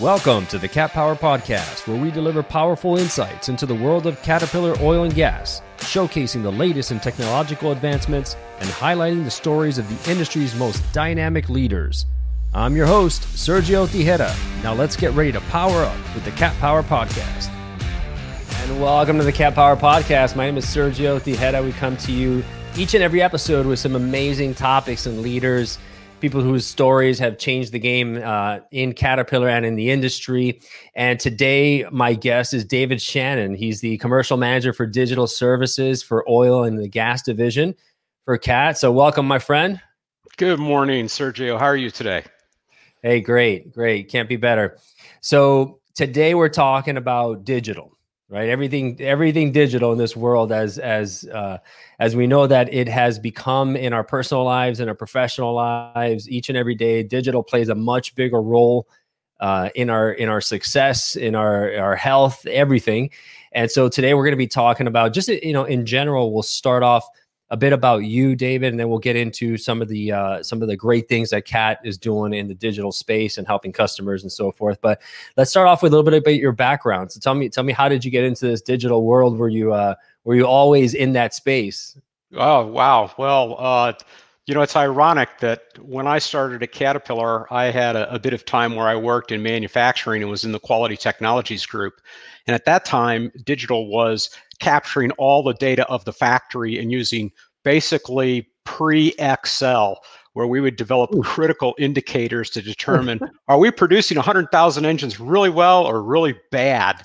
Welcome to the Cat Power Podcast, where we deliver powerful insights into the world of Caterpillar oil and gas, showcasing the latest in technological advancements and highlighting the stories of the industry's most dynamic leaders. I'm your host, Sergio Tijera. Now let's get ready to power up with the Cat Power Podcast. And welcome to the Cat Power Podcast. My name is Sergio Tijera. We come to you each and every episode with some amazing topics and leaders, people whose stories have changed the game in Caterpillar and in the industry. And today, my guest is David Shannon. He's the commercial manager for digital services for oil and the gas division for Cat. So welcome, my friend. Good morning, Sergio. How are you today? Hey, great, great. Can't be better. So today we're talking about digital, right? Everything digital in this world, as we know that it has become in our personal lives and our professional lives each and every day. Digital plays a much bigger role in our success, in our health, everything. And so today we're going to be talking about just, in general, we'll start off a bit about you, David, and then we'll get into some of the great things that Cat is doing in the digital space and helping customers and so forth. But let's start off with a little bit about your background. So tell me, how did you get into this digital world? Were you always in that space? Oh, wow. Well, it's ironic that when I started at Caterpillar, I had a bit of time where I worked in manufacturing and was in the quality technologies group. And at that time, digital was capturing all the data of the factory and using basically pre-Excel, where we would develop critical indicators to determine, are we producing 100,000 engines really well or really bad?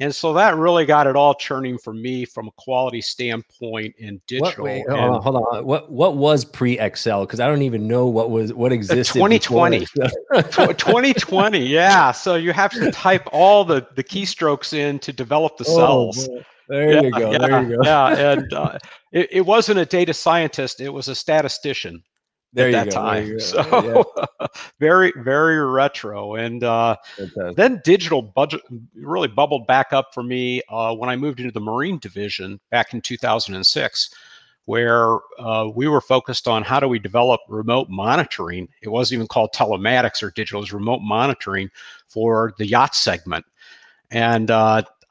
And so that really got it all churning for me from a quality standpoint in digital. Hold on. What was pre-Excel? Because I don't even know what existed. 2020. 2020, yeah. So you have to type all the keystrokes in to develop the cells. Man. There you go. Yeah, and it wasn't a data scientist. It was a statistician at that time. So yeah. Very, very retro. And then digital budget really bubbled back up for me when I moved into the marine division back in 2006, where we were focused on how do we develop remote monitoring. It wasn't even called telematics or digital. It was remote monitoring for the yacht segment. And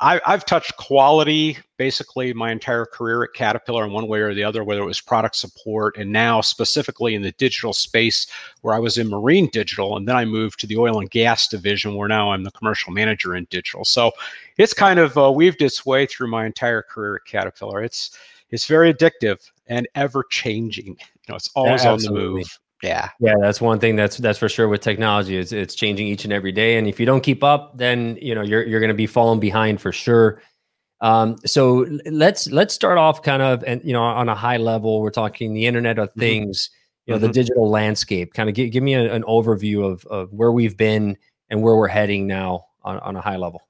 I've touched quality basically my entire career at Caterpillar in one way or the other, whether it was product support and now specifically in the digital space where I was in marine digital. And then I moved to the oil and gas division where now I'm the commercial manager in digital. So it's kind of weaved its way through my entire career at Caterpillar. It's very addictive and ever changing. It's always on the move. Yeah, that's one thing that's for sure with technology is it's changing each and every day. And if you don't keep up, then you're going to be falling behind for sure. So let's start off kind of on a high level. We're talking the Internet of Things, the digital landscape. Kind of give me an overview of where we've been and where we're heading now on a high level.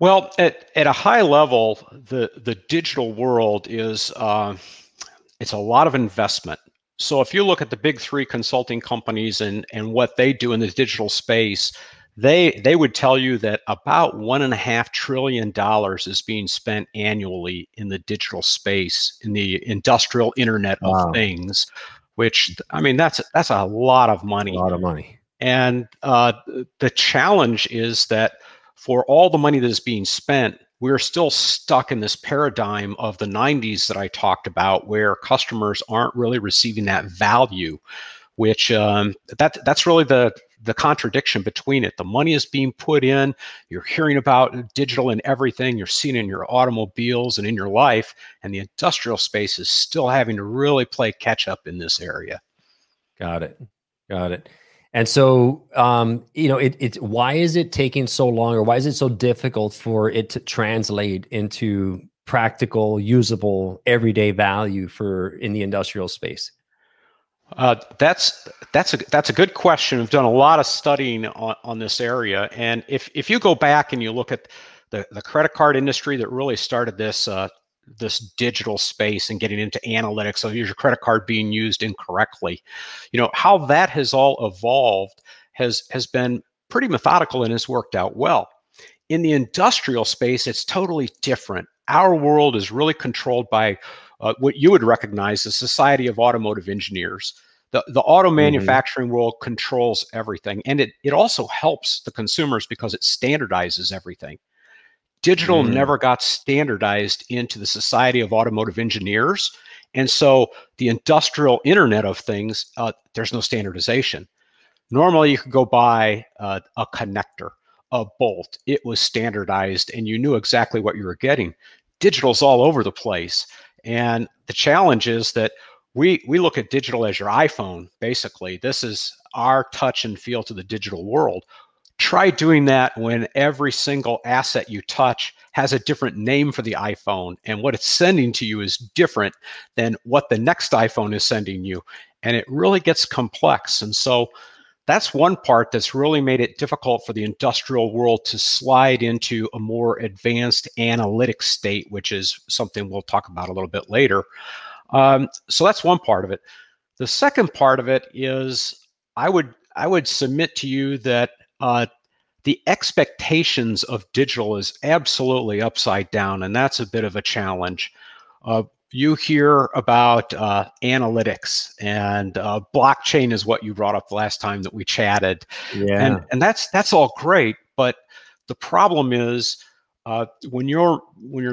Well, at a high level, the digital world is it's a lot of investment. So if you look at the big three consulting companies and what they do in the digital space, they would tell you that about $1.5 trillion is being spent annually in the digital space, in the industrial Internet of Things, which that's a lot of money. A lot of money. And the challenge is that for all the money that is being spent, we're still stuck in this paradigm of the 90s that I talked about where customers aren't really receiving that value, which that's really the contradiction between it. The money is being put in, you're hearing about digital and everything, you're seeing in your automobiles and in your life, and the industrial space is still having to really play catch up in this area. Got it. And so, why is it taking so long, or why is it so difficult for it to translate into practical, usable, everyday value in the industrial space? That's a good question. I've done a lot of studying on this area, and if you go back and you look at the credit card industry that really started this. This digital space and getting into analytics of your credit card being used incorrectly. How that has all evolved has been pretty methodical and has worked out well. In the industrial space, it's totally different. Our world is really controlled by what you would recognize as the Society of Automotive Engineers. The auto manufacturing world controls everything, and it also helps the consumers because it standardizes everything. Digital never got standardized into the Society of Automotive Engineers, and so the industrial Internet of Things, there's no standardization. Normally, you could go buy a connector, a bolt. It was standardized, and you knew exactly what you were getting. Digital's all over the place, and the challenge is that we look at digital as your iPhone, basically. This is our touch and feel to the digital world. Try doing that when every single asset you touch has a different name for the iPhone, and what it's sending to you is different than what the next iPhone is sending you. And it really gets complex. And so that's one part that's really made it difficult for the industrial world to slide into a more advanced analytic state, which is something we'll talk about a little bit later. So that's one part of it. The second part of it is I would submit to you that the expectations of digital is absolutely upside down, and that's a bit of a challenge. You hear about analytics and blockchain is what you brought up the last time that we chatted. Yeah. And that's all great, but the problem is when you're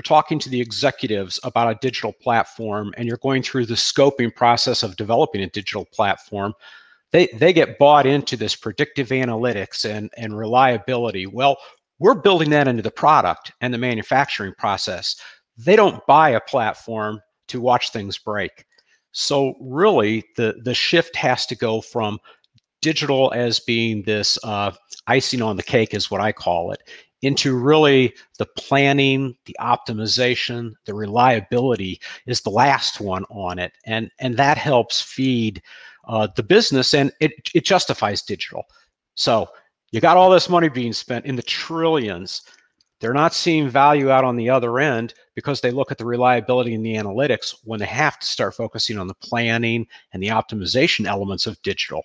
talking to the executives about a digital platform and you're going through the scoping process of developing a digital platform, they get bought into this predictive analytics and reliability. Well, we're building that into the product and the manufacturing process. They don't buy a platform to watch things break. So really, the shift has to go from digital as being this icing on the cake is what I call it, into really the planning, the optimization, the reliability is the last one on it. And that helps feed the business, and it justifies digital. So you got all this money being spent in the trillions. They're not seeing value out on the other end because they look at the reliability and the analytics when they have to start focusing on the planning and the optimization elements of digital.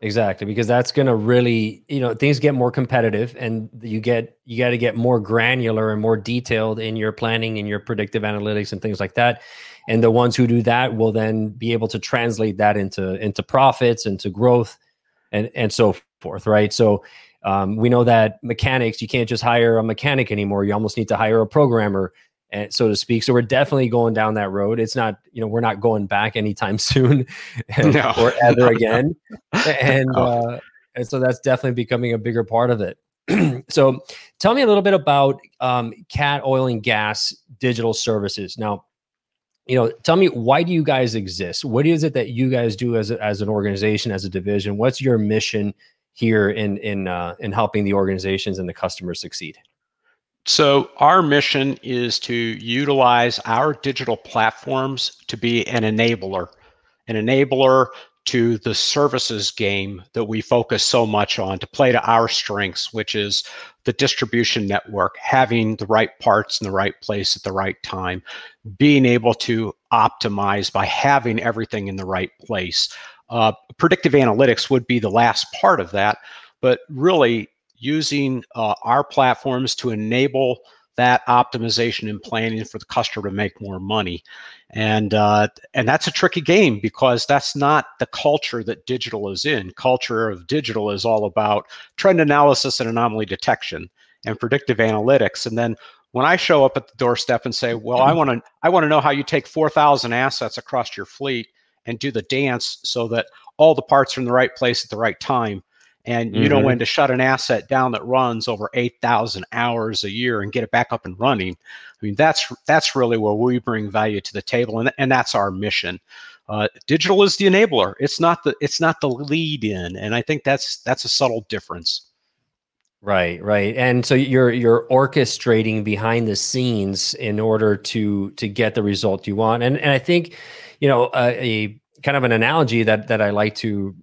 Exactly, because that's going to really, things get more competitive, and you got to get more granular and more detailed in your planning and your predictive analytics and things like that. And the ones who do that will then be able to translate that into profits, into growth, and so forth, right? So we know that mechanics, you can't just hire a mechanic anymore. You almost need to hire a programmer, and so to speak. So we're definitely going down that road. It's not, we're not going back anytime soon or ever again. And so that's definitely becoming a bigger part of it. So tell me a little bit about Cat Oil and Gas Digital Services. Now, tell me, why do you guys exist? What is it that you guys do as an organization, as a division? What's your mission here in helping the organizations and the customers succeed? So our mission is to utilize our digital platforms to be an enabler to the services game that we focus so much on, to play to our strengths, which is the distribution network, having the right parts in the right place at the right time, being able to optimize by having everything in the right place. Predictive analytics would be the last part of that, but really, using our platforms to enable that optimization and planning for the customer to make more money. And that's a tricky game because that's not the culture that digital is in. Culture of digital is all about trend analysis and anomaly detection and predictive analytics. And then when I show up at the doorstep and say, well, I want to know how you take 4,000 assets across your fleet and do the dance so that all the parts are in the right place at the right time, and you know when to shut an asset down that runs over 8,000 hours a year and get it back up and running. I mean, that's really where we bring value to the table, and that's our mission. Digital is the enabler. It's not the lead in, and I think that's a subtle difference. Right. And so you're orchestrating behind the scenes in order to get the result you want. And I think, a kind of an analogy that I like to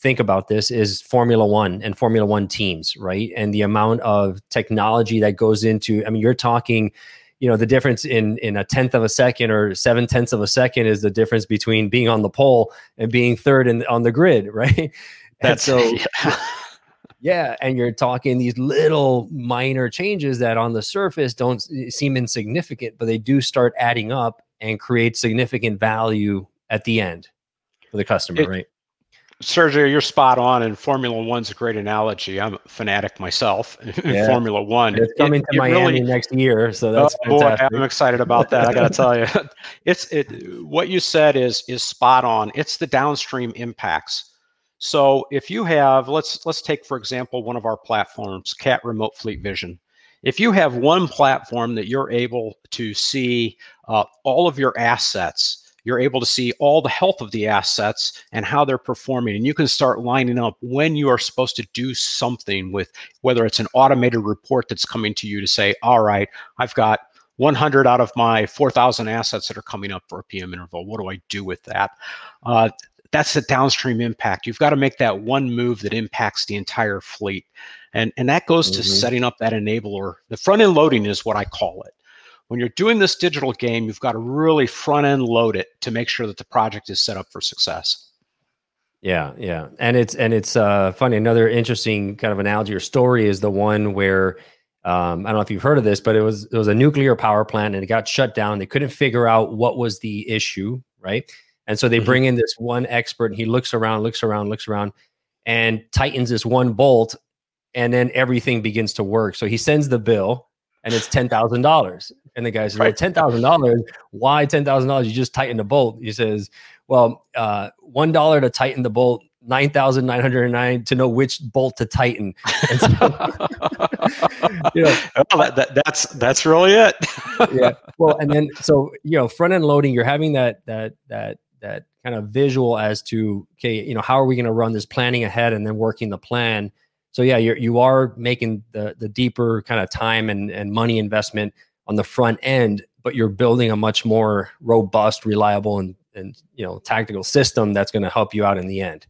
think about this is Formula One and Formula One teams, right? And the amount of technology that goes into, you're talking, the difference in a 10th of a second or 7/10 of a second is the difference between being on the pole and being third on the grid, right? That's and so, yeah. And you're talking these little minor changes that on the surface don't seem insignificant, but they do start adding up and create significant value at the end. for the customer, right? Sergio, you're spot on, and Formula One's a great analogy. I'm a fanatic myself in Formula One. It's coming to Miami really, next year, so that's fantastic. Boy, I'm excited about that. I got to tell you, what you said is spot on. It's the downstream impacts. So if you have, let's take for example one of our platforms, Cat Remote Fleet Vision. If you have one platform that you're able to see all of your assets. You're able to see all the health of the assets and how they're performing. And you can start lining up when you are supposed to do something with, whether it's an automated report that's coming to you to say, all right, I've got 100 out of my 4,000 assets that are coming up for a PM interval. What do I do with that? That's the downstream impact. You've got to make that one move that impacts the entire fleet. And that goes to setting up that enabler. The front end loading is what I call it. When you're doing this digital game, you've got to really front end load it to make sure that the project is set up for success. Yeah, yeah. And it's funny. Another interesting kind of analogy or story is the one where I don't know if you've heard of this, but it was a nuclear power plant and it got shut down. They couldn't figure out what was the issue, right? And so they bring in this one expert and he looks around and tightens this one bolt and then everything begins to work. So he sends the bill. And it's $10,000. And the guy says, well, $10,000? Why $10,000? You just tighten the bolt. He says, well, $1 to tighten the bolt, 9,909 to know which bolt to tighten. And so, that's really it. Yeah. Well, and then, so, front end loading, you're having that kind of visual as to, okay, how are we going to run this planning ahead and then working the plan? So yeah, you are making the deeper kind of time and money investment on the front end, but you're building a much more robust, reliable, and tactical system that's going to help you out in the end.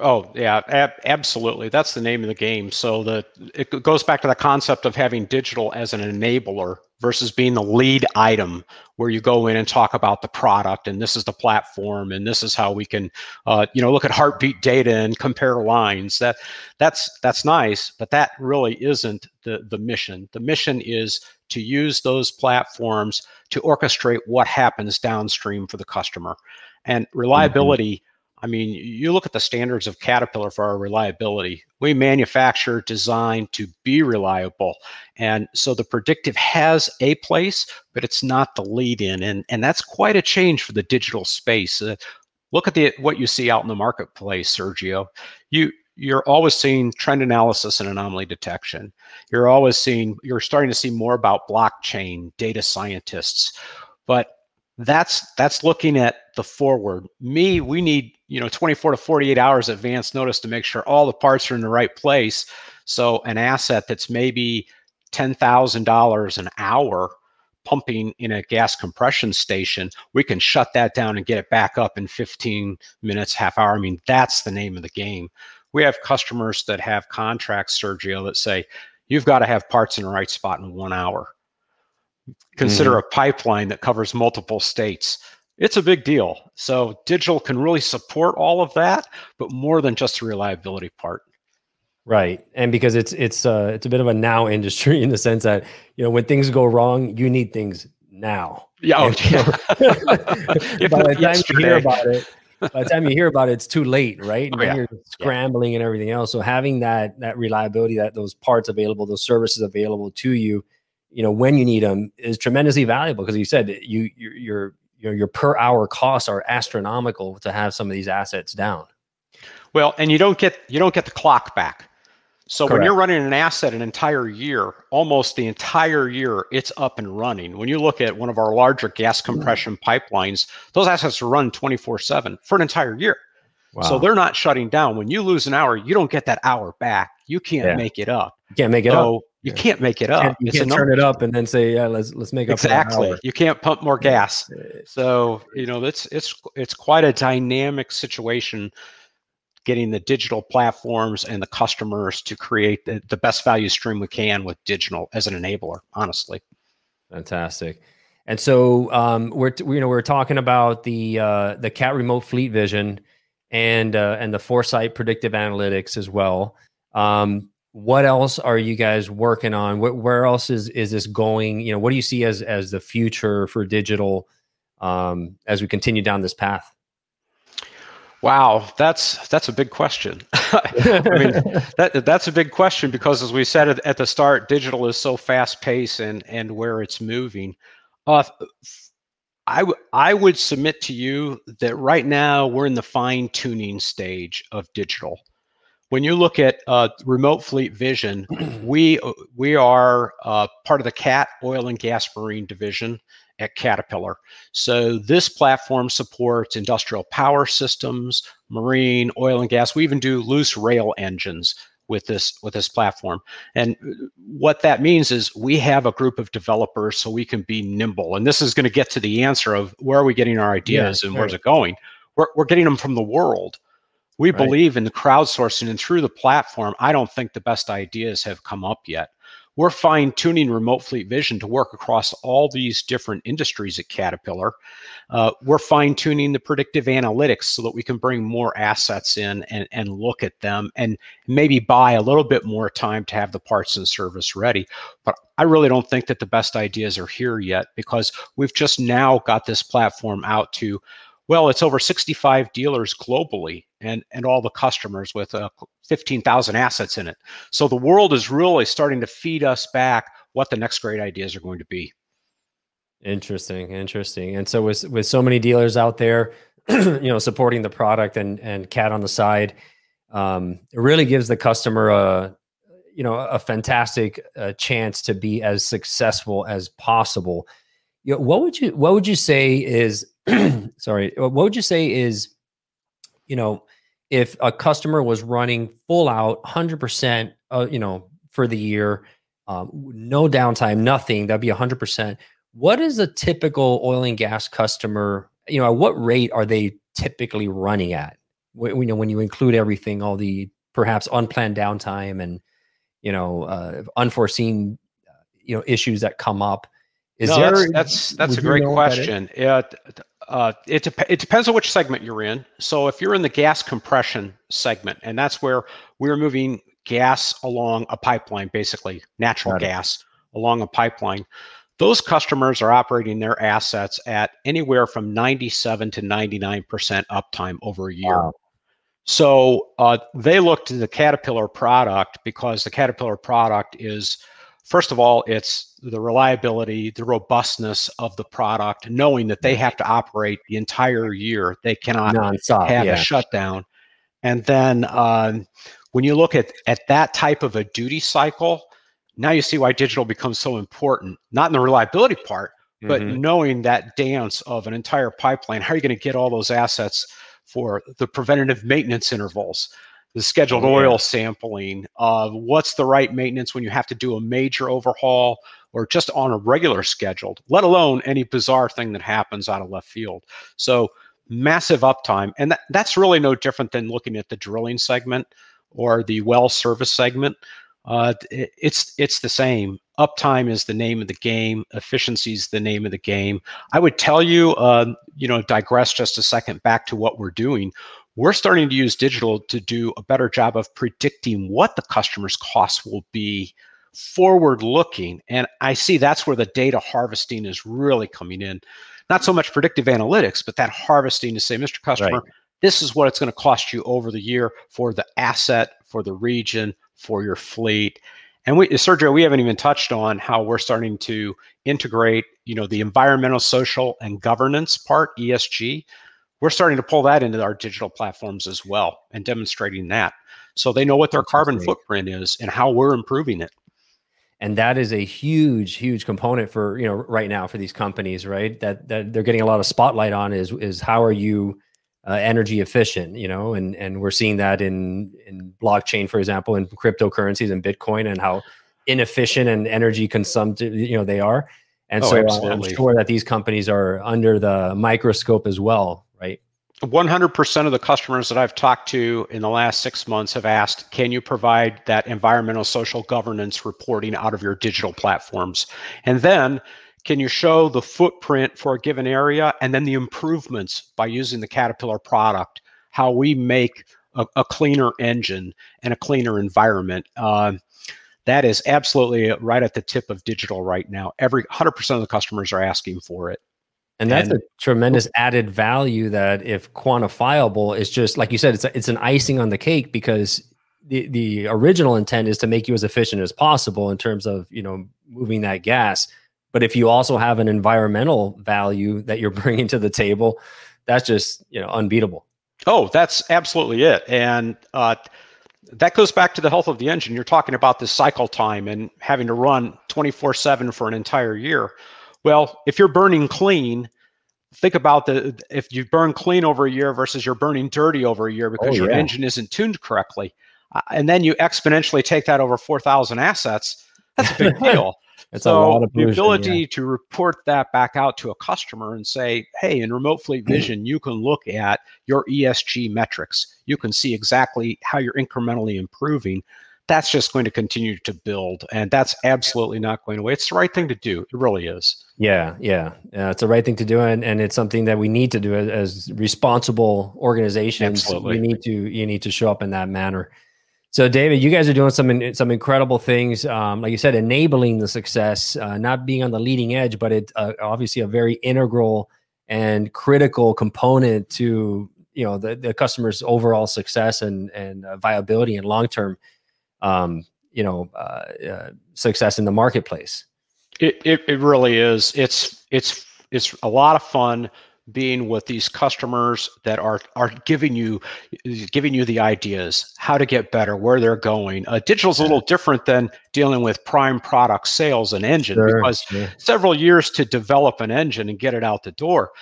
Oh yeah, absolutely. That's the name of the game. So it goes back to the concept of having digital as an enabler versus being the lead item where you go in and talk about the product and this is the platform and this is how we can, look at heartbeat data and compare lines. That's nice, but that really isn't the mission. The mission is to use those platforms to orchestrate what happens downstream for the customer. And reliability, I mean, you look at the standards of Caterpillar for our reliability. We manufacture, design to be reliable. And so the predictive has a place, but it's not the lead in. And that's quite a change for the digital space. Look at what you see out in the marketplace, Sergio. You're always seeing trend analysis and anomaly detection. You're starting to see more about blockchain, data scientists. But that's looking at the forward. We need 24 to 48 hours advance notice to make sure all the parts are in the right place. So an asset that's maybe $10,000 an hour pumping in a gas compression station, we can shut that down and get it back up in 15 minutes, half hour. I mean, that's the name of the game. We have customers that have contracts, Sergio, that say, you've got to have parts in the right spot in 1 hour. Consider a pipeline that covers multiple states. It's a big deal. So digital can really support all of that, but more than just the reliability part. Right. And because it's a bit of a now industry in the sense that, when things go wrong, you need things now. Yeah. By the time you hear about it, it's too late, right? And you're scrambling and everything else. So having that reliability, that those parts available, those services available to you, when you need them is tremendously valuable because you said your per hour costs are astronomical to have some of these assets down. Well, and you don't get the clock back. So correct. When you're running an asset an entire year, almost the entire year, it's up and running. When you look at one of our larger gas compression pipelines, those assets run 24/7 for an entire year. Wow. So they're not shutting down. When you lose an hour, you don't get that hour back. You can't make it up. You can't make it up. You can't make it up. You can't turn it up and then say, "Yeah, let's make up." Exactly. You can't pump more gas. So it's quite a dynamic situation, getting the digital platforms and the customers to create the best value stream we can with digital as an enabler. Honestly, fantastic. And so we're talking about the Cat Remote Fleet Vision and the Foresight predictive analytics as well. What else are you guys working on? Where else is this going? What do you see as the future for digital as we continue down this path? Wow, that's a big question. I mean, that's a big question because, as we said at the start, digital is so fast-paced and where it's moving. I would submit to you that right now we're in the fine-tuning stage of digital. When you look at remote fleet vision, we are part of the Cat Oil and Gas Marine division at Caterpillar. So this platform supports industrial power systems, marine, oil and gas. We even do loose rail engines with this platform. And what that means is we have a group of developers so we can be nimble. And this is going to get to the answer of where are we getting our ideas and where's it going? We're getting them from the world. We believe in the crowdsourcing, and through the platform, I don't think the best ideas have come up yet. We're fine-tuning remote fleet vision to work across all these different industries at Caterpillar. We're fine-tuning the predictive analytics so that we can bring more assets in and look at them and maybe buy a little bit more time to have the parts and service ready. But I really don't think that the best ideas are here yet because we've just now got this platform out to, well, it's over 65 dealers globally and all the customers with 15,000 assets in it. So the world is really starting to feed us back what the next great ideas are going to be. Interesting. And so with so many dealers out there, supporting the product and Cat on the side, it really gives the customer a fantastic chance to be as successful as possible. What would you say is, if a customer was running full out 100%, for the year, no downtime, nothing, that'd be 100%. What is a typical oil and gas customer, at what rate are they typically running at? When you include everything, all the perhaps unplanned downtime and, unforeseen, issues that come up. That's a great question. It depends on which segment you're in. So if you're in the gas compression segment, and that's where we're moving gas along a pipeline, basically natural gas along a pipeline, those customers are operating their assets at anywhere from 97 to 99% uptime over a year. Wow. So they look to the Caterpillar product because the Caterpillar product is, first of all, it's the reliability, the robustness of the product, knowing that they have to operate the entire year. They cannot have a shutdown. And then when you look at that type of a duty cycle, now you see why digital becomes so important, not in the reliability part, but knowing that dance of an entire pipeline. How are you going to get all those assets for the preventative maintenance intervals? The scheduled oil sampling, what's the right maintenance when you have to do a major overhaul or just on a regular schedule, let alone any bizarre thing that happens out of left field. So massive uptime. And that's really no different than looking at the drilling segment or the well service segment. It's the same. Uptime is the name of the game. Efficiency is the name of the game. I would tell you, digress just a second back to what we're doing. We're starting to use digital to do a better job of predicting what the customer's costs will be forward looking. And I see that's where the data harvesting is really coming in. Not so much predictive analytics, but that harvesting to say, Mr. Customer, this is what it's going to cost you over the year for the asset, for the region, for your fleet. And Sergio, we haven't even touched on how we're starting to integrate, the environmental, social, and governance part, ESG. We're starting to pull that into our digital platforms as well and demonstrating that. So they know what their carbon footprint is and how we're improving it. And that is a huge, huge component for, right now for these companies, right? That they're getting a lot of spotlight on is how are you energy efficient, and we're seeing that in blockchain, for example, in cryptocurrencies and Bitcoin and how inefficient and energy consumptive, they are. And I'm sure that these companies are under the microscope as well. 100% of the customers that I've talked to in the last 6 months have asked, can you provide that environmental, social, governance reporting out of your digital platforms? And then can you show the footprint for a given area and then the improvements by using the Caterpillar product, how we make a cleaner engine and a cleaner environment? That is absolutely right at the tip of digital right now. 100% of the customers are asking for it. And that's a tremendous added value that, if quantifiable, is just like you said, it's an icing on the cake, because the original intent is to make you as efficient as possible in terms of, you know, moving that gas. But if you also have an environmental value that you're bringing to the table, that's just, you know, unbeatable. Oh, that's absolutely it. And that goes back to the health of the engine. You're talking about this cycle time and having to run 24/7 for an entire year. Well, if you're burning clean, think about if you burn clean over a year versus you're burning dirty over a year because your engine isn't tuned correctly. And then you exponentially take that over 4,000 assets. That's a big deal. So a lot of pollution, the ability to report that back out to a customer and say, hey, in Remote Fleet Vision, you can look at your ESG metrics. You can see exactly how you're incrementally improving. That's just going to continue to build, and that's absolutely not going away. It's the right thing to do. It really is. Yeah. It's the right thing to do, and it's something that we need to do as responsible organizations. Absolutely. You need to show up in that manner. So, David, you guys are doing some incredible things. Like you said, enabling the success, not being on the leading edge, but it's obviously a very integral and critical component to, you know, the customer's overall success and viability and long-term success in the marketplace. It really is. It's a lot of fun being with these customers that are giving you the ideas, how to get better, where they're going. Digital's a little different than dealing with prime product sales and engine, because several years to develop an engine and get it out the door.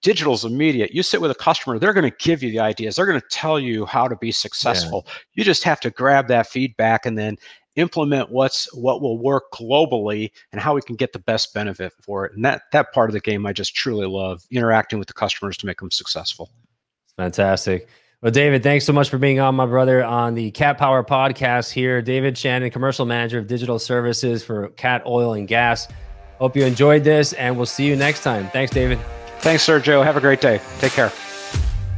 Digital's immediate. You sit with a customer, they're going to give you the ideas. They're going to tell you how to be successful. Yeah. You just have to grab that feedback and then implement what will work globally and how we can get the best benefit for it. And that part of the game, I just truly love interacting with the customers to make them successful. Fantastic. Well, David, thanks so much for being on, my brother, on the Cat Power podcast here. David Shannon, Commercial Manager of Digital Services for Cat Oil and Gas. Hope you enjoyed this, and we'll see you next time. Thanks, David. Thanks, Sergio. Have a great day. Take care.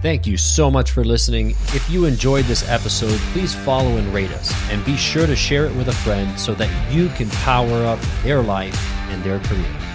Thank you so much for listening. If you enjoyed this episode, please follow and rate us, and be sure to share it with a friend so that you can power up their life and their career.